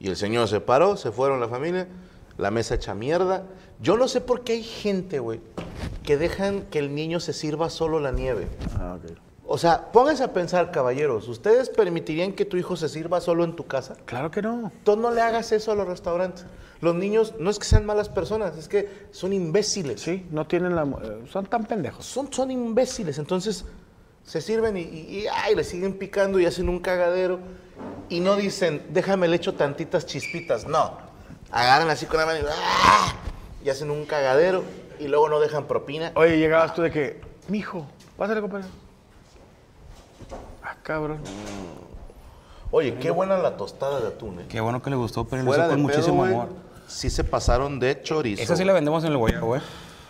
Y el señor se paró, se fueron la familia, la mesa hecha mierda. Yo no sé por qué hay gente, güey, que dejan que el niño se sirva solo la nieve. Ah, ok. O sea, pónganse a pensar, caballeros, ¿ustedes permitirían que tu hijo se sirva solo en tu casa? Claro que no. Tú no le hagas eso a los restaurantes. Los niños no es que sean malas personas, es que son imbéciles. Sí, no tienen la... son tan pendejos. Son imbéciles, entonces se sirven y le siguen picando y hacen un cagadero. Y no dicen, déjame le echo tantitas chispitas. No, agarran así con la mano y hacen un cagadero y luego no dejan propina. Oye, llegabas tú de que, mijo, pásale, compañero. Ah, cabrón. Oye, qué buena la tostada de atún, ¿eh? Qué bueno que le gustó, pero lo hizo con muchísimo amor. Sí se pasaron de chorizo. Esa sí la vendemos en el Guayabo, güey.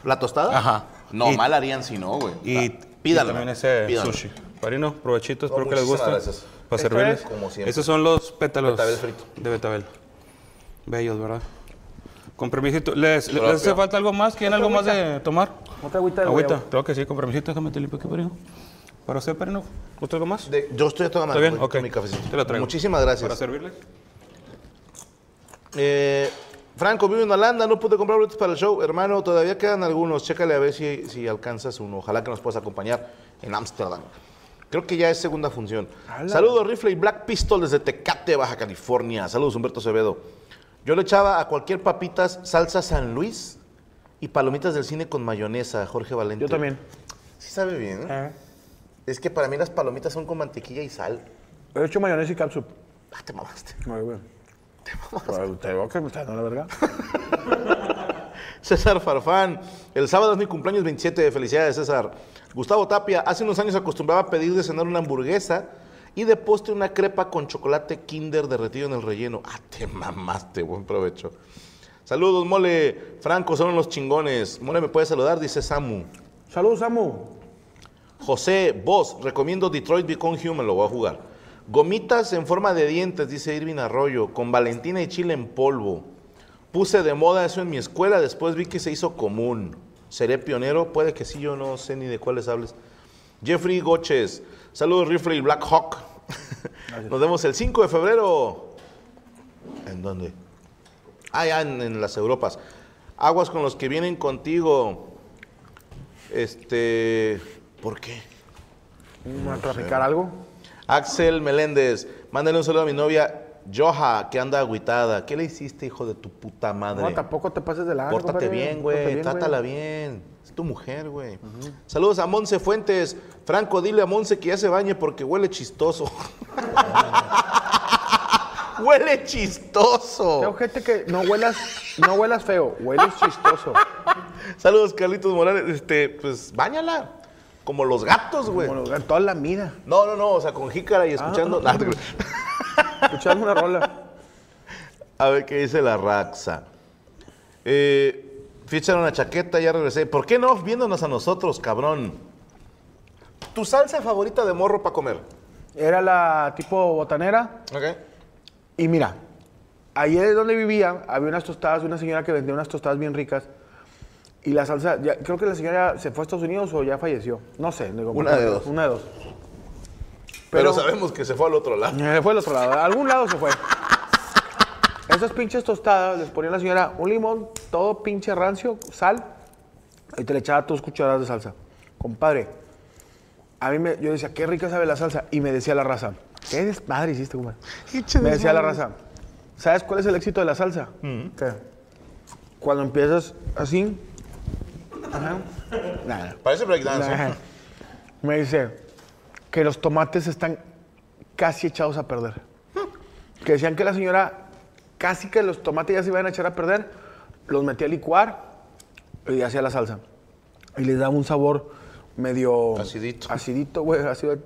¿La tostada? Ajá. No, mal harían si no, güey. Y pídala. Y también ese sushi. Parino, provechito, espero que les guste. Gracias. Para servirles. Estos son los pétalos de betabel. Bellos, ¿verdad? Con permisito. ¿Les hace falta algo más? ¿Quieren algo más de tomar? ¿Otra agüita? Agüita, creo que sí, con permisito. Déjame te limpio aquí, Parino. ¿Para usted, Parino? ¿Gusta algo más? Yo estoy a toda madre. ¿Está bien? Okay. Con mi cafecito. Te lo traigo. Muchísimas gracias. Para servirles. Franco vive en Holanda, no pude comprar boletos para el show. Hermano, todavía quedan algunos. Chécale a ver si alcanzas uno. Ojalá que nos puedas acompañar en Ámsterdam. Creo que ya es segunda función. ¡Hala! Saludos, Rifle y Black Pistol desde Tecate, Baja California. Saludos, Humberto Acevedo. Yo le echaba a cualquier papitas salsa San Luis y palomitas del cine con mayonesa, Jorge Valente. Yo también. Sí sabe bien, ¿eh? Es que para mí las palomitas son con mantequilla y sal. He hecho mayonesa y catsup. Ah, te mamaste. Muy bien. Te digo que me está dando la verga. César Farfán, el sábado es mi cumpleaños 27. Felicidades, César. Gustavo Tapia, hace unos años acostumbraba a pedir de cenar una hamburguesa y de postre una crepa con chocolate Kinder derretido en el relleno. Ah, te mamaste, buen provecho. Saludos, Mole. Franco, son los chingones. Mole, ¿me puedes saludar? Dice Samu. Saludos, Samu. José, vos, recomiendo Detroit Become Human, lo voy a jugar. Gomitas en forma de dientes, dice Irving Arroyo, con Valentina y chile en polvo. Puse de moda eso en mi escuela, después vi que se hizo común. ¿Seré pionero? Puede que sí, yo no sé ni de cuáles hables. Jeffrey Goches, saludos Rifle y Black Hawk. Nos vemos el 5 de febrero. ¿En dónde? Ah, ya, en las Europas. Aguas con los que vienen contigo. ¿Por qué? ¿Van a traficar algo? Axel Meléndez, mándale un saludo a mi novia Joja, que anda agüitada. ¿Qué le hiciste, hijo de tu puta madre? No, tampoco te pases de largo. Pórtate bien, güey. Trátala bien. Es tu mujer, güey. Uh-huh. Saludos a Monse Fuentes. Franco, dile a Monse que ya se bañe porque huele chistoso. ¡Huele chistoso! Tengo gente que no huelas feo, hueles chistoso. Saludos, Carlitos Morales. Pues, báñala. Como los gatos, güey. Como los gatos, toda la mina. No, o sea, con jícara y escuchando... Escuchando una rola. A ver qué dice la Raxa. Ficharon una chaqueta, ya regresé. ¿Por qué no? Viéndonos a nosotros, cabrón. ¿Tu salsa favorita de morro para comer? Era la tipo botanera. Ok. Y mira, Ayer donde vivía había unas tostadas, una señora que vendía unas tostadas bien ricas. Y la salsa, ya, creo que la señora se fue a Estados Unidos o ya falleció. No sé. Digo, una de dos. Pero sabemos que se fue al otro lado. Se fue al otro lado. A algún lado se fue. Esas pinches tostadas les ponía la señora un limón, todo pinche rancio, sal, y te le echaba 2 cucharadas de salsa. Compadre, a mí yo decía, qué rica sabe la salsa. Y me decía la raza, qué desmadre hiciste, compadre. Me decía la raza, ¿sabes cuál es el éxito de la salsa? Mm-hmm. ¿Qué? Cuando empiezas así... Ajá. Nada. Parece breakdance. Ajá. Me dice que los tomates están casi echados a perder. Que decían que la señora casi que los tomates ya se iban a echar a perder, los metía a licuar y hacía la salsa. Y les daba un sabor medio... Acidito. Acidito, güey, ácido.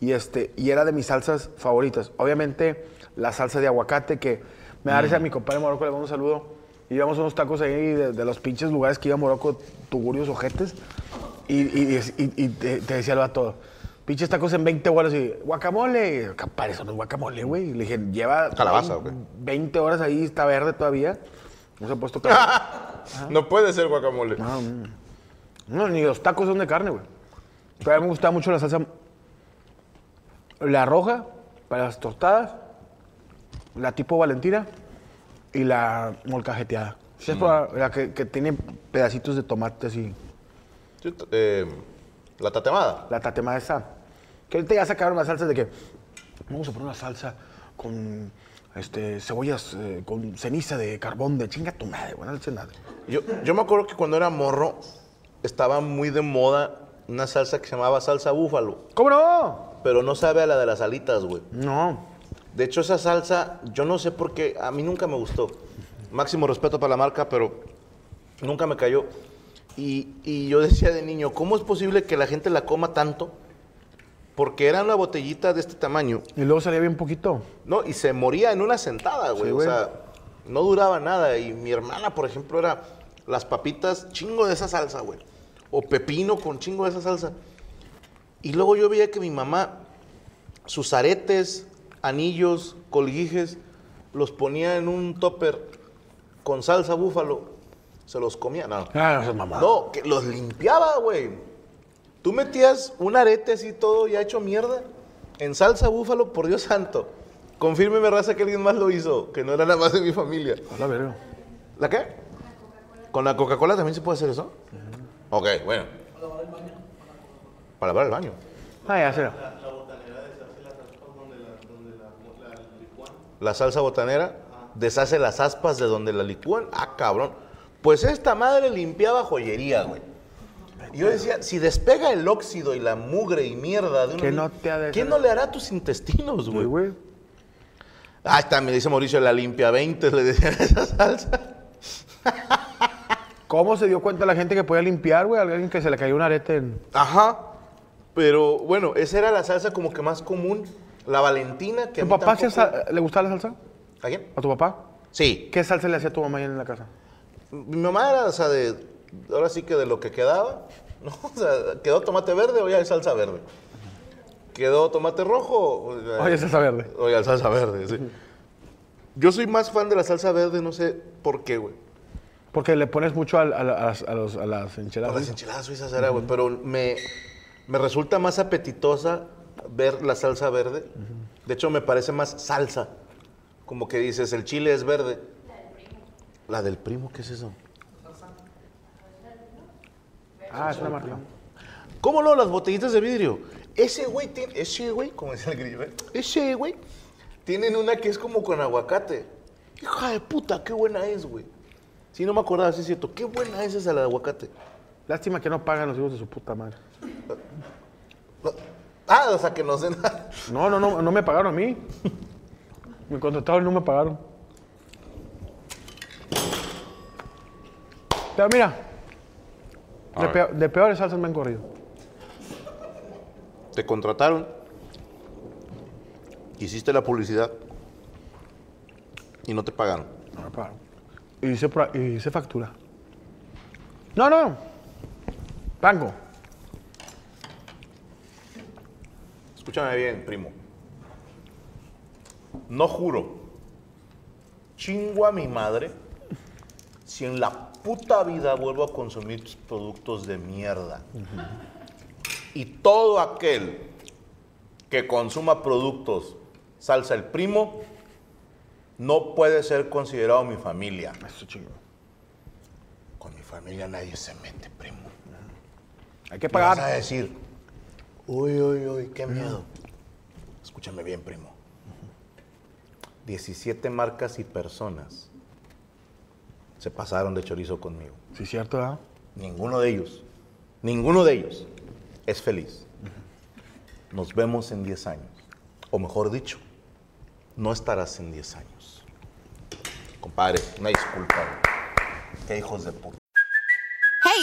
Y era de mis salsas favoritas. Obviamente, la salsa de aguacate, que me da risa a mi compadre Morocco, le mando un saludo. Y íbamos a unos tacos ahí de los pinches lugares que iba a Morocco, tugurios, ojetes. Y te decía el vato, pinches tacos en 20 horas y guacamole. Para eso no es guacamole, güey. Le dije, lleva calabaza, 20 horas ahí, está verde todavía. No se ha puesto calabaza. No puede ser guacamole. No, ni los tacos son de carne, güey. Pero a mí me gustaba mucho la salsa, la roja, para las tostadas, la tipo Valentina. Y la molcajeteada. ¿Sí es la que tiene pedacitos de tomate así? La tatemada. La tatemada esa. Que ahorita ya sacaron las salsas de que vamos a poner una salsa con cebollas, con ceniza de carbón, de chinga tu madre, güey, no sé nada. Yo me acuerdo que cuando era morro estaba muy de moda una salsa que se llamaba salsa búfalo. ¿Cómo no? Pero no sabe a la de las alitas, güey. No. De hecho, esa salsa, yo no sé por qué, a mí nunca me gustó. Máximo respeto para la marca, pero nunca me cayó. Y yo decía de niño, ¿cómo es posible que la gente la coma tanto? Porque era una botellita de este tamaño. Y luego salía bien poquito. No, y se moría en una sentada, güey. Sí, güey. O sea, no duraba nada. Y mi hermana, por ejemplo, era las papitas, chingo de esa salsa, güey. O pepino con chingo de esa salsa. Y luego yo veía que mi mamá, sus aretes... anillos, colguijes, los ponía en un topper con salsa búfalo, se los comía. No, que los limpiaba, güey. Tú metías un arete así todo ya hecho mierda en salsa búfalo, por Dios santo. Confírmeme, raza, que alguien más lo hizo, que no era nada más de mi familia. Hola, ¿la qué? ¿Con la Coca-Cola también se puede hacer eso? Uh-huh. Ok, bueno. ¿Para lavar el baño? Ah, ya será. La salsa botanera deshace las aspas de donde la licúan. Ah, cabrón. Pues esta madre limpiaba joyería, güey. Y yo decía, si despega el óxido y la mugre y mierda de una... No, ¿quién no le hará a tus intestinos, güey? Ah, está, me dice Mauricio, la limpia 20, le decían esa salsa. ¿Cómo se dio cuenta la gente que podía limpiar, güey? Alguien que se le cayó un arete en... Ajá. Pero, bueno, esa era la salsa como que más común. La Valentina, que... ¿Tu papá tampoco... le gustaba la salsa? ¿A quién? ¿A tu papá? Sí. ¿Qué salsa le hacía a tu mamá en la casa? Mi mamá era, o sea, ahora sí que de lo que quedaba, ¿no? O sea, quedó tomate verde, hoy hay salsa verde. Quedó tomate rojo, hoy hay salsa verde. Hoy hay salsa verde, sí. Yo soy más fan de la salsa verde, no sé por qué, güey. Porque le pones mucho a las enchiladas. A las enchiladas suizas era, güey, pero me resulta más apetitosa ver la salsa verde. Uh-huh. De hecho, me parece más salsa. Como que dices, el chile es verde. La del primo, ¿qué es eso? Ah, es una marca. ¿Cómo no? Las botellitas de vidrio. Ese güey, como dice el grillo, ese güey, tienen una que es como con aguacate. Hija de puta, qué buena es, güey. Sí, no me acordaba, sí es cierto. Qué buena es esa, la de aguacate. Lástima que no pagan los hijos de su puta madre. Ah, o sea, que no sé nada. No me pagaron a mí. Me contrataron y no me pagaron. Pero mira, de peores salsas me han corrido. Te contrataron. Hiciste la publicidad. Y no te pagaron. No me pagaron. Y hice factura. No. Banco. Escúchame bien, primo. No juro chingo a mi madre si en la puta vida vuelvo a consumir productos de mierda. Y todo aquel que consuma productos salsa el primo no puede ser considerado mi familia. Eso chingo. Con mi familia nadie se mete, primo. Hay que pagar. Vas a decir, uy, uy, uy, qué miedo. Escúchame bien, primo. 17 marcas y personas se pasaron de chorizo conmigo. Sí, cierto, ¿verdad? Ninguno de ellos es feliz. Nos vemos en 10 años. O mejor dicho, no estarás en 10 años. Compadre, una disculpa. Qué hijos de puta. Hey,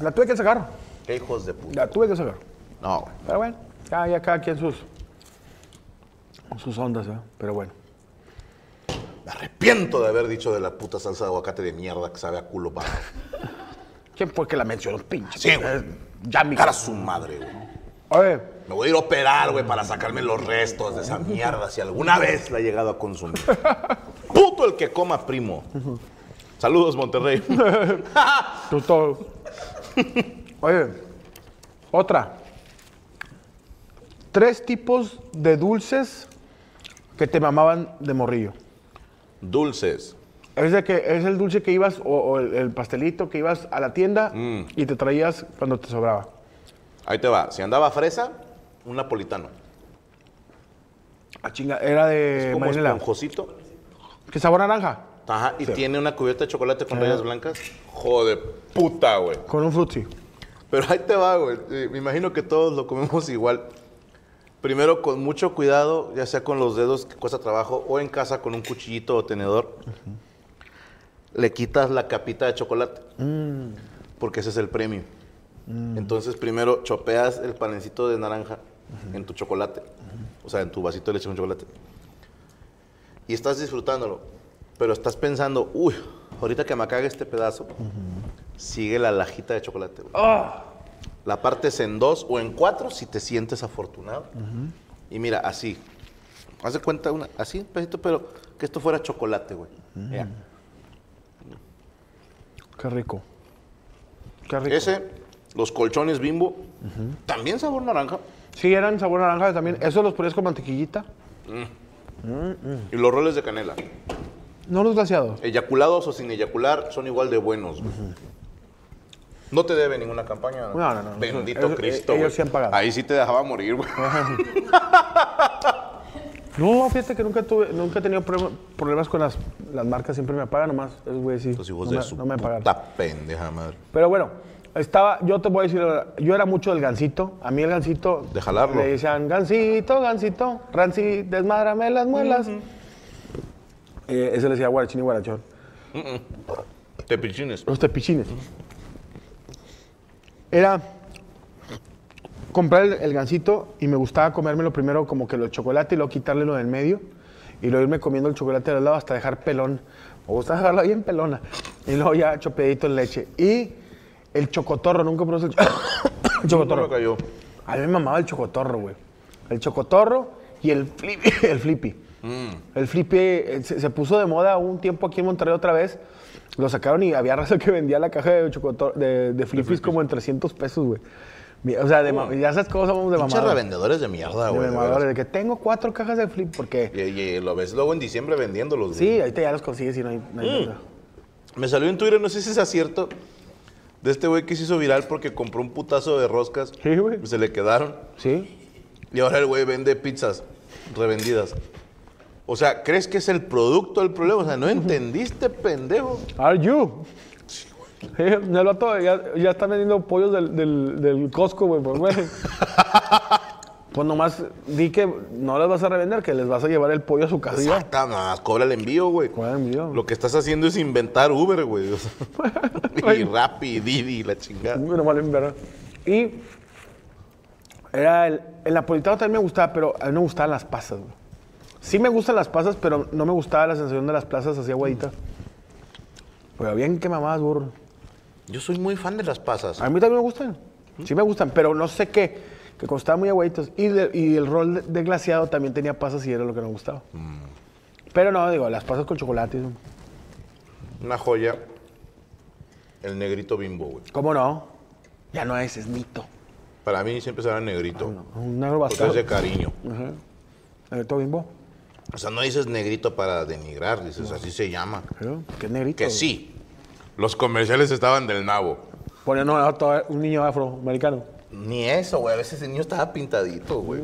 La tuve que sacar. Qué hijos de puta. La tuve que sacar. No. Pero bueno, cada quien sus ondas, ¿eh? Pero bueno. Me arrepiento de haber dicho de la puta salsa de aguacate de mierda que sabe a culo bajo. ¿Quién fue que la mencionó, pinche? Sí, güey. Ya mi cara su madre, güey. Oye. Me voy a ir a operar, güey, para sacarme los restos de esa mierda si alguna vez la he llegado a consumir. Puto el que coma, primo. Saludos, Monterrey. Tú todo. Oye, otra. 3 tipos de dulces que te mamaban de morrillo. Dulces. Es el dulce que ibas, o el pastelito que ibas a la tienda y te traías cuando te sobraba. Ahí te va. Si andaba fresa, un napolitano. Ah, chinga, era de marinela. Esponjosito. ¿Qué sabor naranja? Ajá, y sí. Tiene una cubierta de chocolate con rayas blancas. Joder, puta, güey. Con un frutti. Pero ahí te va, güey. Me imagino que todos lo comemos igual. Primero, con mucho cuidado, ya sea con los dedos, que cuesta trabajo, o en casa con un cuchillito o tenedor. Uh-huh. Le quitas la capita de chocolate, porque ese es el premio. Entonces, primero, chopeas el panecito de naranja en tu chocolate. O sea, en tu vasito de leche con chocolate. Y estás disfrutándolo. Pero estás pensando, uy, ahorita que me acague este pedazo, sigue la lajita de chocolate. Oh. La partes en 2 o en 4 si te sientes afortunado. Y mira, así. Haz de cuenta, así, un pedacito, pero que esto fuera chocolate, güey. Qué rico. Qué rico. Ese, los colchones Bimbo, también sabor naranja. Sí, eran sabor naranja también. Eso los ponías con mantequillita. Y los roles de canela. No los glaseados. Eyaculados o sin eyacular son igual de buenos, güey. No te debe ninguna campaña. No. Bendito Cristo, ellos sí han pagado. Ahí sí te dejaba morir, güey. No, fíjate que nunca he tenido problemas con las marcas. Siempre me pagan nomás. Esos güeyes sí. Entonces, hijos de su puta pendeja madre. Pero bueno, yo te voy a decir, yo era mucho del Gansito. A mí el Gansito. De jalarlo. Le decían, Gansito, Rancy, desmádrame las muelas. Ese le decía guarachín y guarachón. Tepichines. Los tepichines. Era comprar el Gansito y me gustaba comérmelo primero como que lo chocolate y luego quitarle lo del medio y luego irme comiendo el chocolate al lado hasta dejar pelón. Me gustaba dejarlo bien pelona. Y luego ya chopeadito en leche. Y el Chocotorro, nunca probé el Chocotorro. No me cayó. A mí me mamaba el Chocotorro, güey. El Chocotorro y el Flippy. El Flippy se puso de moda un tiempo aquí en Monterrey otra vez. Lo sacaron y había raza que vendía la caja de Flippys como en $300, güey. O sea, ya esas cosas vamos de mamadas. Muchos revendedores de mierda, güey. De que tengo 4 cajas de Flippy porque... Y lo ves luego en diciembre vendiéndolos, güey. Sí, ahorita ya los consigues y no hay nada. Me salió en Twitter, no sé si es acierto, de este güey que se hizo viral porque compró un putazo de roscas. Sí, güey. Se le quedaron. Sí. Y ahora el güey vende pizzas revendidas. O sea, ¿crees que es el producto del problema? O sea, ¿no entendiste, pendejo? Are you? Sí, güey. El vato ya está vendiendo pollos del Costco, güey, por güey. Pues nomás di que no las vas a revender, que les vas a llevar el pollo a su casa. Exacto, nada más cobra el envío, güey. Cobra el envío, güey. Lo que estás haciendo es inventar Uber, güey. O sea, y Rappi, Didi, la chingada. Bueno, vale, verdad. Y era el napolitano también me gustaba, pero a mí no me gustaban las pasas, güey. Sí me gustan las pasas, pero no me gustaba la sensación de las plazas así aguaditas. Pero bien que mamadas, burro. Yo soy muy fan de las pasas. A mí también me gustan. Sí me gustan, pero no sé qué. Que costaban muy aguaditos. Y el rol de glaseado también tenía pasas y era lo que nos gustaba. Mm. Pero no, digo, las pasas con chocolate. Una joya. El negrito Bimbo, güey. ¿Cómo no? Ya no es Nito. Para mí siempre será negrito. Ah, no. Un negro bastante. Porque es de cariño. Uh-huh. ¿Negrito Bimbo? O sea, no dices negrito para denigrar, dices, no. Así se llama. ¿Qué es negrito? Que sí. Los comerciales estaban del nabo. Ponían un niño afroamericano. Ni eso, güey. A veces el niño estaba pintadito, güey.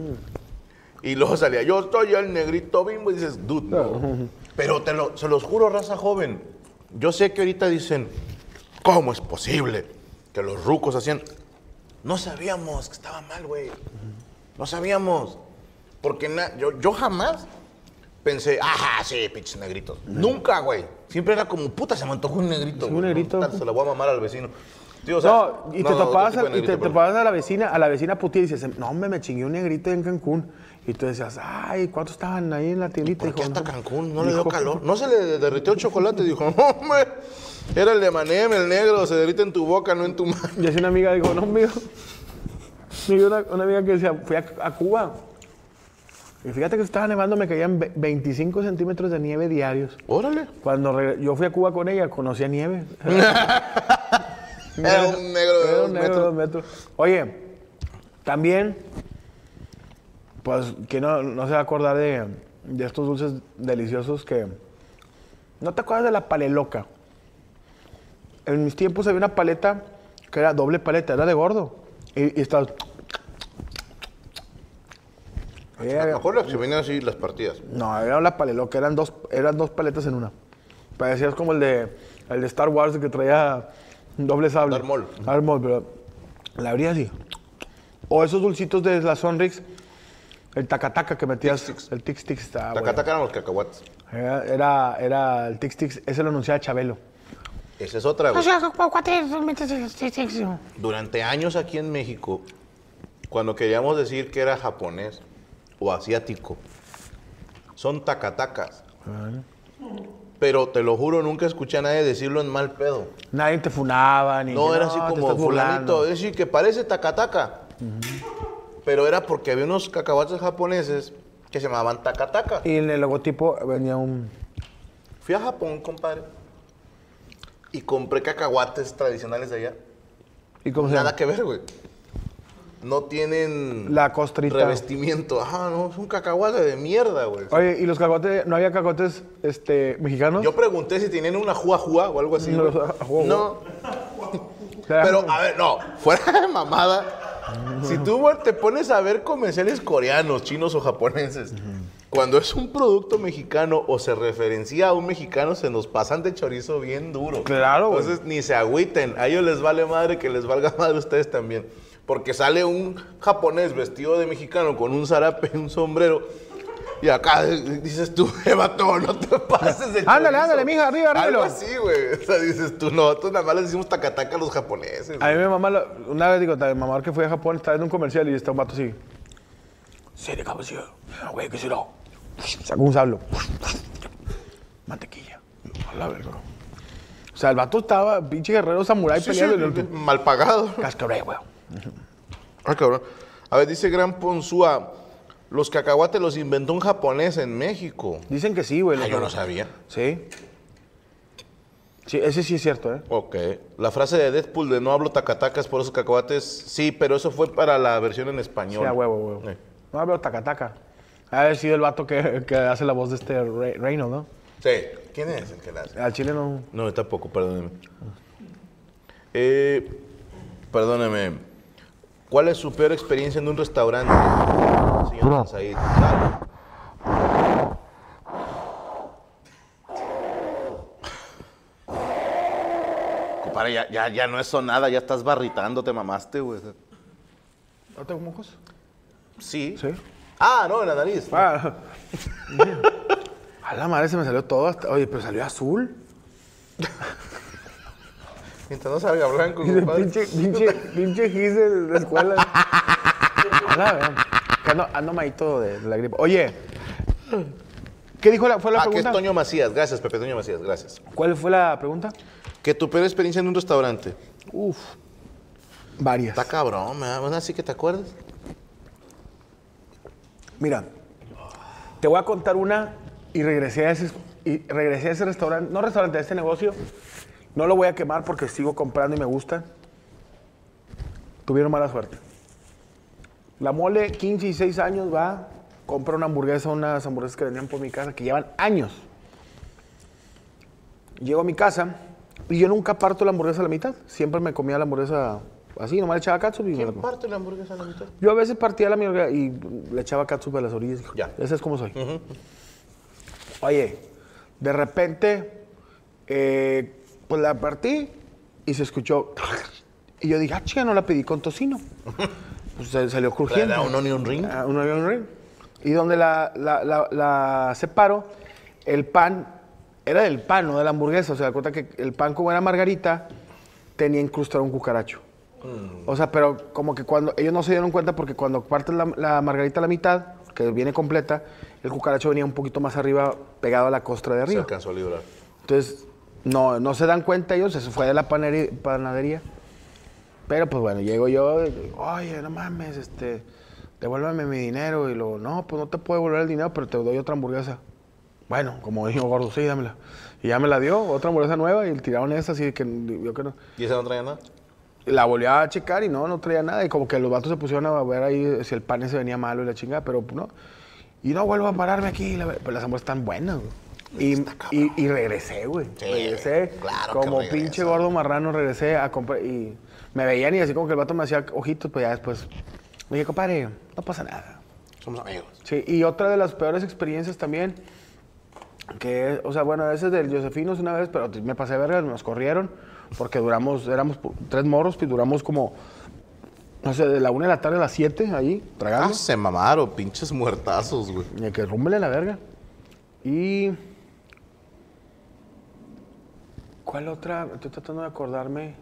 Y luego salía, yo estoy el negrito Bimbo. Y dices, dude, no. Pero se los juro, raza joven. Yo sé que ahorita dicen, ¿cómo es posible que los rucos hacían? No sabíamos que estaba mal, güey. No sabíamos. Porque yo jamás pensé, ajá, sí, pinches negritos. Nunca, güey. Siempre era como, puta, se me antojó un negrito. Un negrito. Puta, se la voy a mamar al vecino. Sí, o sea, te topabas a la vecina putía y dices, no, hombre, me chingué un negrito en Cancún. Y tú decías, ay, ¿cuántos estaban ahí en la tiendita? ¿Por qué hasta Cancún? No le dio calor. No se le derritió el chocolate. Dijo, no, hombre, era el de Manem, el negro, se derrite en tu boca, no en tu mano. Y así una amiga dijo, no, amigo. Una amiga que decía, fui a Cuba. Y fíjate que estaba nevando, me caían 25 centímetros de nieve diarios. Órale. Cuando yo fui a Cuba con ella, conocía nieve. Era un negro de 2 metros. Oye, también, pues, que no se va a acordar de estos dulces deliciosos que... ¿No te acuerdas de la paleloca? En mis tiempos había una paleta que era doble paleta, era de gordo. Y estaba... A lo mejor las que venían así las partidas. No, era la paleloca, eran dos paletas en una. Parecías como el de Star Wars que traía... Doble sable. Darmol, pero la abría así. O esos dulcitos de la Sonrix, el tacataca que metías. Tic-tics. El tic-tics. Tacataca eran los cacahuates. Era el tic-tics, ese lo anunciaba Chabelo. Esa es otra, güey. Durante años aquí en México, cuando queríamos decir que era japonés o asiático, son tacatacas. Pero te lo juro, nunca escuché a nadie decirlo en mal pedo. Nadie te funaba, ni... No, era así como fulanito, es decir, que parece tacataca. Uh-huh. Pero era porque había unos cacahuates japoneses que se llamaban tacataca. Y en el logotipo venía un... Fui a Japón, compadre, y compré cacahuates tradicionales de allá. ¿Y cómo se llama? Nada que ver, güey. No tienen... La costrita. Revestimiento. Ajá, no, es un cacahuate de mierda, güey. Oye, ¿y los cacahuates? ¿No había cacahuates mexicanos? Yo pregunté si tenían una jua-jua o algo así. No. No. Pero, a ver, no. Fuera de mamada. No. Si tú te pones a ver comerciales coreanos, chinos o japoneses, cuando es un producto mexicano o se referencia a un mexicano, se nos pasan de chorizo bien duro. Claro, güey. Entonces, ni se agüiten. A ellos les vale madre que les valga madre a ustedes también. Porque sale un japonés vestido de mexicano con un zarape y un sombrero. Y acá dices tú, vato, no te pases de chorizo. Ándale, mija, arriba. Algo así, güey. O sea, dices tú, nosotros nada más les decimos tacataca a los japoneses. A mí mi mamá, una vez digo, mamá que fui a Japón, estaba en un comercial y está un vato así. Se le cabeceó. Güey, ¿qué será? Sacó un sablo. Mantequilla. A la verga. O sea, el vato estaba, pinche guerrero samurái peleando. Sí, mal pagado. Cascabre, güey. Ah, cabrón. A ver, dice Gran Ponsúa, los cacahuates los inventó un japonés en México. Dicen que sí, güey. Yo no sabía. ¿Sí? Sí, ese sí es cierto, ¿eh? Ok. La frase de Deadpool de no hablo tacatacas por esos cacahuates, sí, pero eso fue para la versión en español. Sí, a huevo. No hablo tacataca. Ha sido el vato que hace la voz de Reynolds, ¿no? Sí. ¿Quién es el que la hace? Al chile no. No, tampoco, perdóneme. Perdóneme. ¿Cuál es su peor experiencia en un restaurante? Señor Said, salve. Para, ya no es sonada, ya estás barritando, te mamaste, güey. ¿No tengo mocos? Sí. ¿Sí? Ah, no, en la nariz. Ah. A la madre se me salió todo hasta... Oye, pero salió azul. Mientras no salga blanco, compadre. Pinche gis de la escuela. Ando maíto de la gripe. Oye, ¿qué dijo fue la pregunta? Que es Toño Macías. Gracias, Pepe, Toño Macías, gracias. ¿Cuál fue la pregunta? ¿Que tu peor experiencia en un restaurante? Uf, varias. Está cabrón, ¿me van a decir que te acuerdas? Mira, te voy a contar una y regresé a ese restaurante, no restaurante, a este negocio. No lo voy a quemar porque sigo comprando y me gusta. Tuvieron mala suerte. La Mole, 15 y 6 años, va, compra una hamburguesa, unas hamburguesas que venían por mi casa, que llevan años. Llego a mi casa... Y yo nunca parto la hamburguesa a la mitad. Siempre me comía la hamburguesa así, nomás le echaba catsup y... ¿Quién parte la hamburguesa a la mitad? Yo a veces partía la hamburguesa y le echaba catsup a las orillas. Ya. Ese es como soy. Uh-huh. Oye, de repente, pues la partí y se escuchó... Y yo dije, ah, chica, no la pedí con tocino. Pues salió crujiendo. ¿Un onion ring? Un onion ring. Y donde la separo, el pan... Era del pan, no de la hamburguesa. O sea, da cuenta que el pan, como era margarita, tenía incrustado un cucaracho. Mm. O sea, pero como que cuando... Ellos no se dieron cuenta porque cuando parten la margarita a la mitad, que viene completa, el cucaracho venía un poquito más arriba, pegado a la costra de arriba. Se alcanzó a librar. Entonces, no se dan cuenta ellos. Eso fue de la panadería. Pero, pues, bueno, llego yo. Oye, no mames, devuélveme mi dinero. Y luego, no, pues, no te puedo devolver el dinero, pero te doy otra hamburguesa. Bueno, como dijo gordo, sí, dámela. Y ya me la dio, otra hamburguesa nueva, y tiraron esa, así que yo que no. ¿Y esa no traía nada? La volví a checar y no traía nada. Y como que los vatos se pusieron a ver ahí si el pan ese venía malo y la chingada, pero no. Y no vuelvo a pararme aquí. Pero las hamburguesas están buenas, güey. Y regresé, güey. Sí, regresé. Claro, como que pinche gordo marrano, regresé a comprar. Y me veían y así como que el vato me hacía ojitos, pues ya después. Me dije, compadre, no pasa nada. Somos amigos. Sí, y otra de las peores experiencias también. Que, o sea, bueno, ese es del Josefinos una vez, pero me pasé verga, nos corrieron, porque éramos 3 morros, y duramos como, no sé, de la 1 de la tarde a las 7, ahí, tragando. Ah, se mamaron, pinches muertazos, güey. Y que rúmbele la verga. Y... ¿Cuál otra? Estoy tratando de acordarme.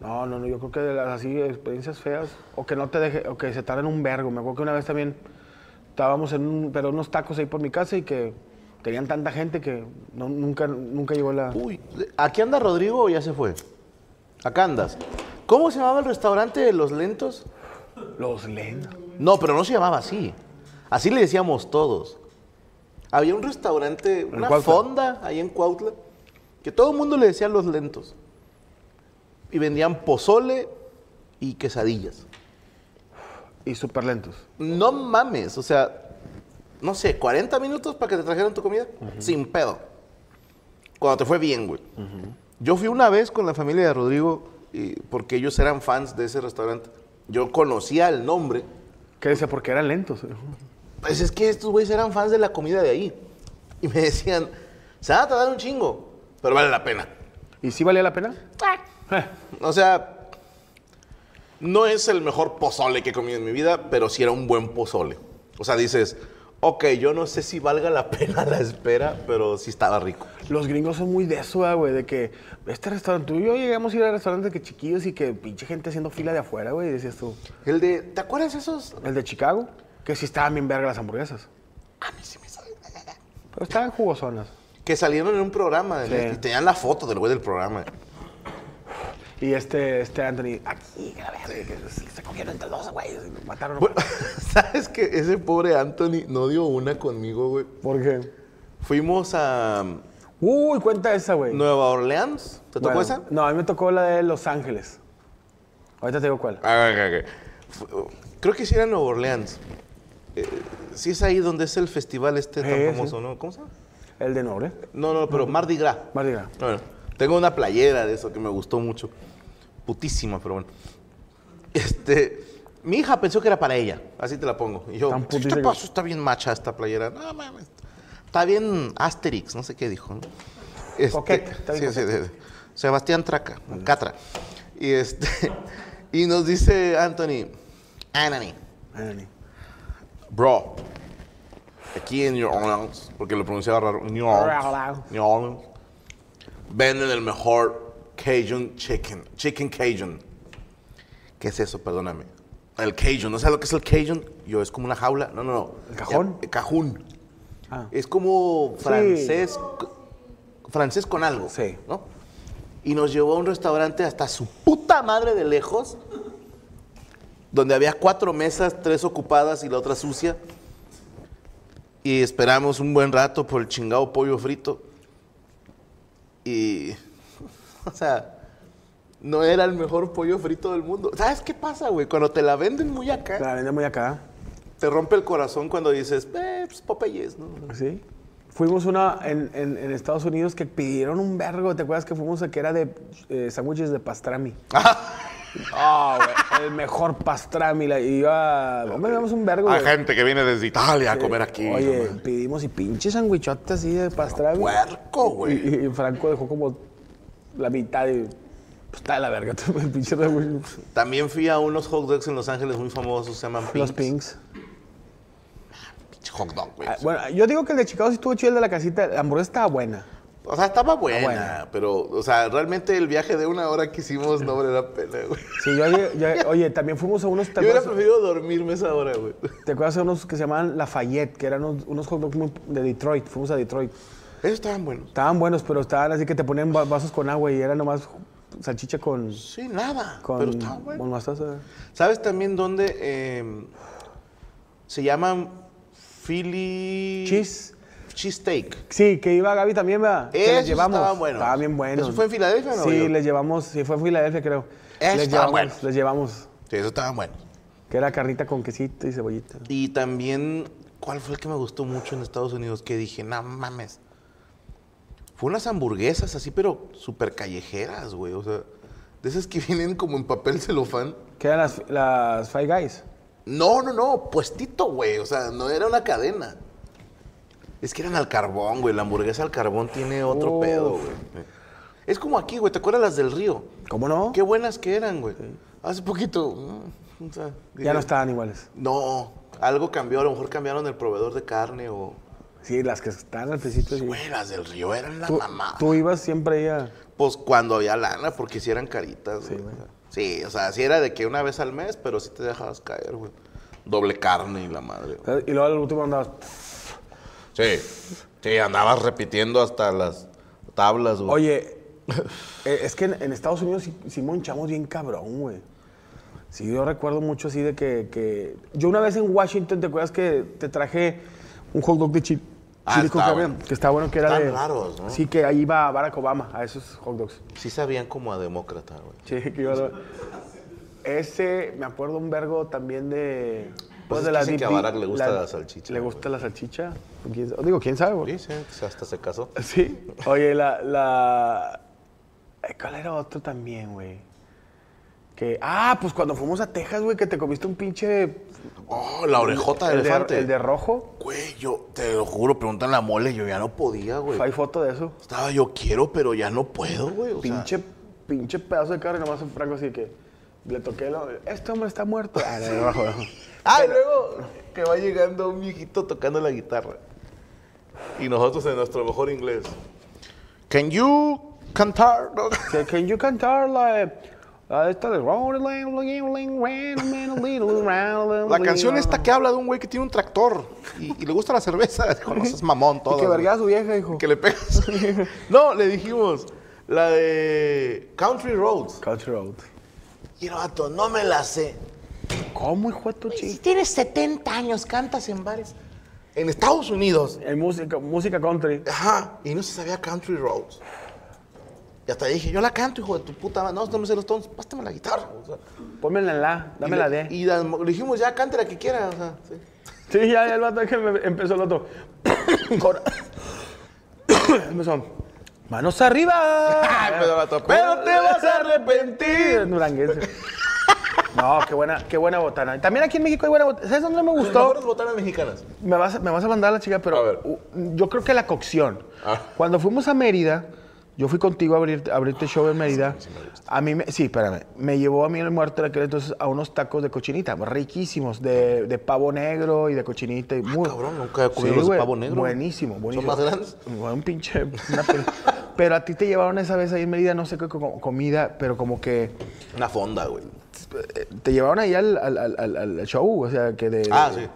No, yo creo que de las así, experiencias feas, o que no te deje, o que se tarden un vergo. Me acuerdo que una vez también... Estábamos en unos tacos ahí por mi casa y que tenían tanta gente que nunca llegó la... Uy, ¿aquí anda Rodrigo o ya se fue? Acá andas. ¿Cómo se llamaba el restaurante de Los Lentos? Los Lentos. No, pero no se llamaba así. Así le decíamos todos. Había un restaurante, una fonda ahí en Cuautla, que todo el mundo le decía Los Lentos. Y vendían pozole y quesadillas. Y súper lentos. No mames, o sea, no sé, 40 minutos para que te trajeran tu comida, uh-huh, sin pedo. Cuando te fue bien, güey. Uh-huh. Yo fui una vez con la familia de Rodrigo, porque ellos eran fans de ese restaurante. Yo conocía el nombre. ¿Qué decía? Porque eran lentos. Pues es que estos güeyes eran fans de la comida de ahí. Y me decían, se van a tardar un chingo, pero vale la pena. ¿Y sí valía la pena? O sea... No es el mejor pozole que he comido en mi vida, pero sí era un buen pozole. O sea, dices, ok, yo no sé si valga la pena la espera, pero sí estaba rico. Los gringos son muy de eso, güey, de que este restaurante, tú y yo llegamos a ir a restaurantes que chiquillos y que pinche gente haciendo fila de afuera, güey, decías tú. El de, ¿te acuerdas esos? El de Chicago, que sí estaban bien verga las hamburguesas. A mí sí me salen. Pero estaban jugosonas. Que salieron en un programa, sí, y tenían la foto del güey del programa. Y Anthony, aquí, que la verga, que se cogieron entre dos, güey, y mataron. Bueno, ¿sabes qué? Ese pobre Anthony no dio una conmigo, güey. ¿Por qué? Fuimos a... Uy, cuenta esa, güey. ¿Nueva Orleans? ¿Te tocó esa? No, a mí me tocó la de Los Ángeles. Ahorita te digo cuál. Ah, ok. Creo que sí era Nueva Orleans. Sí es ahí donde es el festival este tan famoso, ¿no? ¿Cómo se llama? El de Nobre. No, pero Mardi Gras. Mardi Gras. Bueno, tengo una playera de eso que me gustó mucho. Putísima, pero bueno. Mi hija pensó que era para ella. Así te la pongo. Y yo, ¿qué te pasó? Está bien macha esta playera. No, mames. Está bien Asterix, no sé qué dijo, ¿no? Sí. Sebastián Traca, Catra. Y y nos dice Anthony. Bro, aquí en New Orleans, porque lo pronunciaba raro, New Orleans, venden el mejor Cajun chicken, chicken Cajun. ¿Qué es eso? Perdóname. El Cajun, ¿no sabes lo que es el Cajun? Yo, es como una jaula. No. ¿El cajón? El cajún. Ah. Es como francés con algo, sí, ¿no? Y nos llevó a un restaurante hasta su puta madre de lejos, donde había 4 mesas, 3 ocupadas y la otra sucia. Y esperamos un buen rato por el chingado pollo frito. Y, o sea, no era el mejor pollo frito del mundo. ¿Sabes qué pasa, güey? Cuando te la venden muy acá. Te rompe el corazón cuando dices, pues Popeyes, ¿no? Sí. Fuimos una en Estados Unidos que pidieron un vergo. ¿Te acuerdas que fuimos a que era de sándwiches de pastrami? Oh, wey, el mejor pastrami. Y yo, hombre, vamos un vergo. Hay gente que viene desde Italia a comer aquí. Oye, pedimos y pinche sandwichote así de pastrami. ¡Puerco, güey! Y Franco dejó como la mitad de... Pues está de la verga. Pinche sandwich. También fui a unos hot dogs en Los Ángeles muy famosos, se llaman Pinks. Los Pinks. Pinche hot dog, güey. Bueno, yo digo que el de Chicago sí estuvo chido, el de la casita. La hamburguesa estaba buena. O sea, estaba buena, pero, o sea, realmente el viaje de 1 hora que hicimos no vale la pena, güey. Sí, oye, también fuimos a unos... Yo hubiera preferido dormirme esa hora, güey. ¿Te acuerdas de unos que se llamaban Lafayette, que eran unos hot dogs de Detroit? Fuimos a Detroit. Esos estaban buenos. Estaban buenos, pero estaban así que te ponían vasos con agua y era nomás salchicha con... Sí, nada, pero estaban buenos. Con mostaza. ¿Sabes también dónde se llaman Philly... Cheese... Cheesesteak. Sí, que iba Gaby también, ¿verdad? Esos llevamos. Estaban buenos. Estaban bien buenos. ¿Eso fue en Filadelfia o no? Sí, les llevamos, sí fue en Filadelfia, creo. Les llevamos. Sí, eso estaban buenos. Que era carnita con quesito y cebollita. Y también, ¿cuál fue el que me gustó mucho en Estados Unidos? Que dije, no mames. Fue unas hamburguesas así, pero súper callejeras, güey. O sea, de esas que vienen como en papel celofán. ¿Qué eran las Five Guys? No, puestito, güey. O sea, no era una cadena. Es que eran al carbón, güey. La hamburguesa al carbón tiene otro pedo, güey. Es como aquí, güey. ¿Te acuerdas las del Río? ¿Cómo no? Qué buenas que eran, güey. Sí. Hace poquito. O sea, ya no estaban iguales. No. Algo cambió. A lo mejor cambiaron el proveedor de carne o... Sí, las que estaban al principio. Güey, las del Río eran la mamá. ¿Tú ibas siempre ya? Pues cuando había lana, porque sí eran caritas, güey. Sí, o sea, sí era de que una vez al mes, pero sí te dejabas caer, güey. Doble carne y la madre, güey. Y luego al último andabas... Sí, andabas repitiendo hasta las tablas, güey. Oye, es que en Estados Unidos sí monchamos bien cabrón, güey. Sí, yo recuerdo mucho así de que... Yo una vez en Washington, ¿te acuerdas que te traje un hot dog de chile con cabrón? Bueno. Que está bueno, que era de... Están raros, ¿no? Sí, que ahí iba Barack Obama, a esos hot dogs. Sí sabían como a demócrata, güey. Sí, que iba a... Ese, me acuerdo un vergo también de... Pues de la dicen que a Barack le gusta la salchicha. ¿Le gusta la salchicha? Digo, ¿quién sabe? Güey. Sí, hasta se casó. Sí. Oye, ¿Cuál era otro también, güey? Que... Ah, pues cuando fuimos a Texas, güey, que te comiste un pinche... Oh, la orejota de elefante. ¿El de rojo? Güey, yo te lo juro, preguntan a Mole, yo ya no podía, güey. ¿Hay foto de eso? Estaba yo quiero, pero ya no puedo, güey. O pinche pedazo de carne, nomás un Franco así que... Le toqué este hombre está muerto. Ah, sí. Y luego que va llegando un viejito tocando la guitarra. Y nosotros en nuestro mejor inglés. Can you cantar? Sí, can you cantar esta de la canción esta que habla de un güey que tiene un tractor y le gusta la cerveza. Conoces mamón todo. Y que verga a su vieja, hijo. Que le pegas. No, le dijimos la de Country Roads. Country Roads. Y el vato, no me la sé. ¿Cómo, hijo de tu chico? Si tienes 70 años, cantas en bares. En Estados Unidos. En música country. Ajá. Y no se sabía Country Roads. Y hasta dije, yo la canto, hijo de tu puta madre. No me sé los tonos. Pástame la guitarra. O sea, pónmela en la. Dame la D. Y le dijimos, ya, cántela que quiera. O sea, sí. Sí, ya el vato es que me empezó el otro. Empezó. Manos arriba. Pero te vas a arrepentir. No, qué buena botana. También aquí en México hay buena botana. ¿Sabes dónde me gustó? Mejores botanas mexicanas. Me vas a mandar a la chica, pero yo creo que la cocción. Ah. Cuando fuimos a Mérida, yo fui contigo a abrirte show en Mérida. Sí, sí, espérame. Me llevó a mí el muerto de aquel entonces a unos tacos de cochinita, riquísimos, de pavo negro y de cochinita. Y muy cabrón, nunca he comido los de pavo negro. Buenísimo. ¿Son más grandes? Pero a ti te llevaron esa vez ahí en Mérida, no sé qué comida, pero como que... Una fonda, güey. Te llevaron ahí al show, o sea, que de... Ah, sí.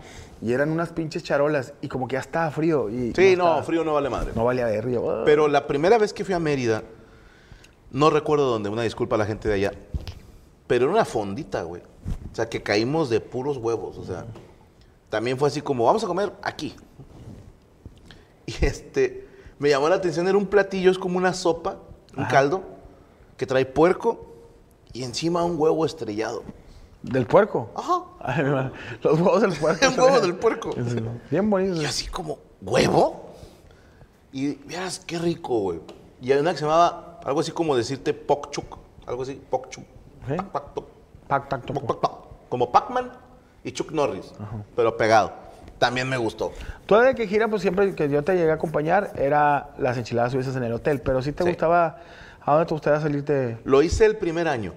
Y eran unas pinches charolas y como que ya estaba frío. Y sí, frío no vale madre. No valía de río. Pero la primera vez que fui a Mérida, no recuerdo dónde, una disculpa a la gente de allá, pero era una fondita, güey. O sea, que caímos de puros huevos, o sea. También fue así como, vamos a comer aquí. Y me llamó la atención, era un platillo, es como una sopa, un caldo, que trae puerco y encima un huevo estrellado. ¿Del puerco? Ajá. Los huevos del puerco. Los huevos del puerco. Bien bonito. Y así como, ¿huevo? Y veas qué rico, güey. Y hay una que se llamaba, algo así como decirte pokchuk, algo así, pokchuk. ¿Sí? Pac, como Pac-Man y Chuck Norris, pero pegado. También me gustó. Tú de que gira, pues siempre que yo te llegué a acompañar, era las enchiladas suizas en el hotel, pero sí te gustaba, ¿a dónde te gustaba salirte? Lo hice el primer año.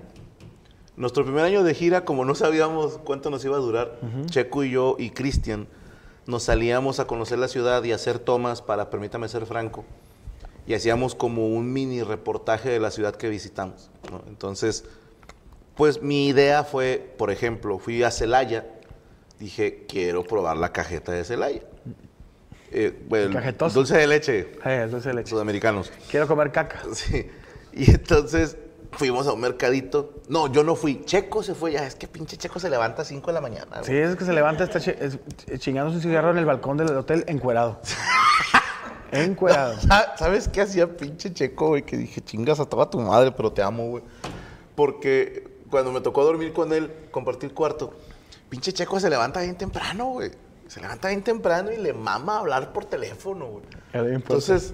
Nuestro primer año de gira, como no sabíamos cuánto nos iba a durar, Checo y yo y Cristian nos salíamos a conocer la ciudad y hacer tomas para Permítame Ser Franco. Y hacíamos como un mini reportaje de la ciudad que visitamos, ¿no? Entonces, pues mi idea fue, por ejemplo, fui a Celaya. Dije, quiero probar la cajeta de Celaya. Dulce de leche. Dulce de leche. Sudamericanos. Quiero comer caca. Sí. Y entonces... Fuimos a un mercadito. No, yo no fui. Checo se fue ya. Es que pinche Checo se levanta a 5 de la mañana, güey. Sí, es que se levanta, está chingándose un cigarro en el balcón del hotel, encuerado. Encuerado. No, ¿sabes qué hacía pinche Checo, güey? Que dije, chingas, hasta va tu madre, pero te amo, güey. Porque cuando me tocó dormir con él, compartir cuarto, pinche Checo se levanta bien temprano, güey. Se levanta bien temprano y le mama hablar por teléfono, güey. Entonces...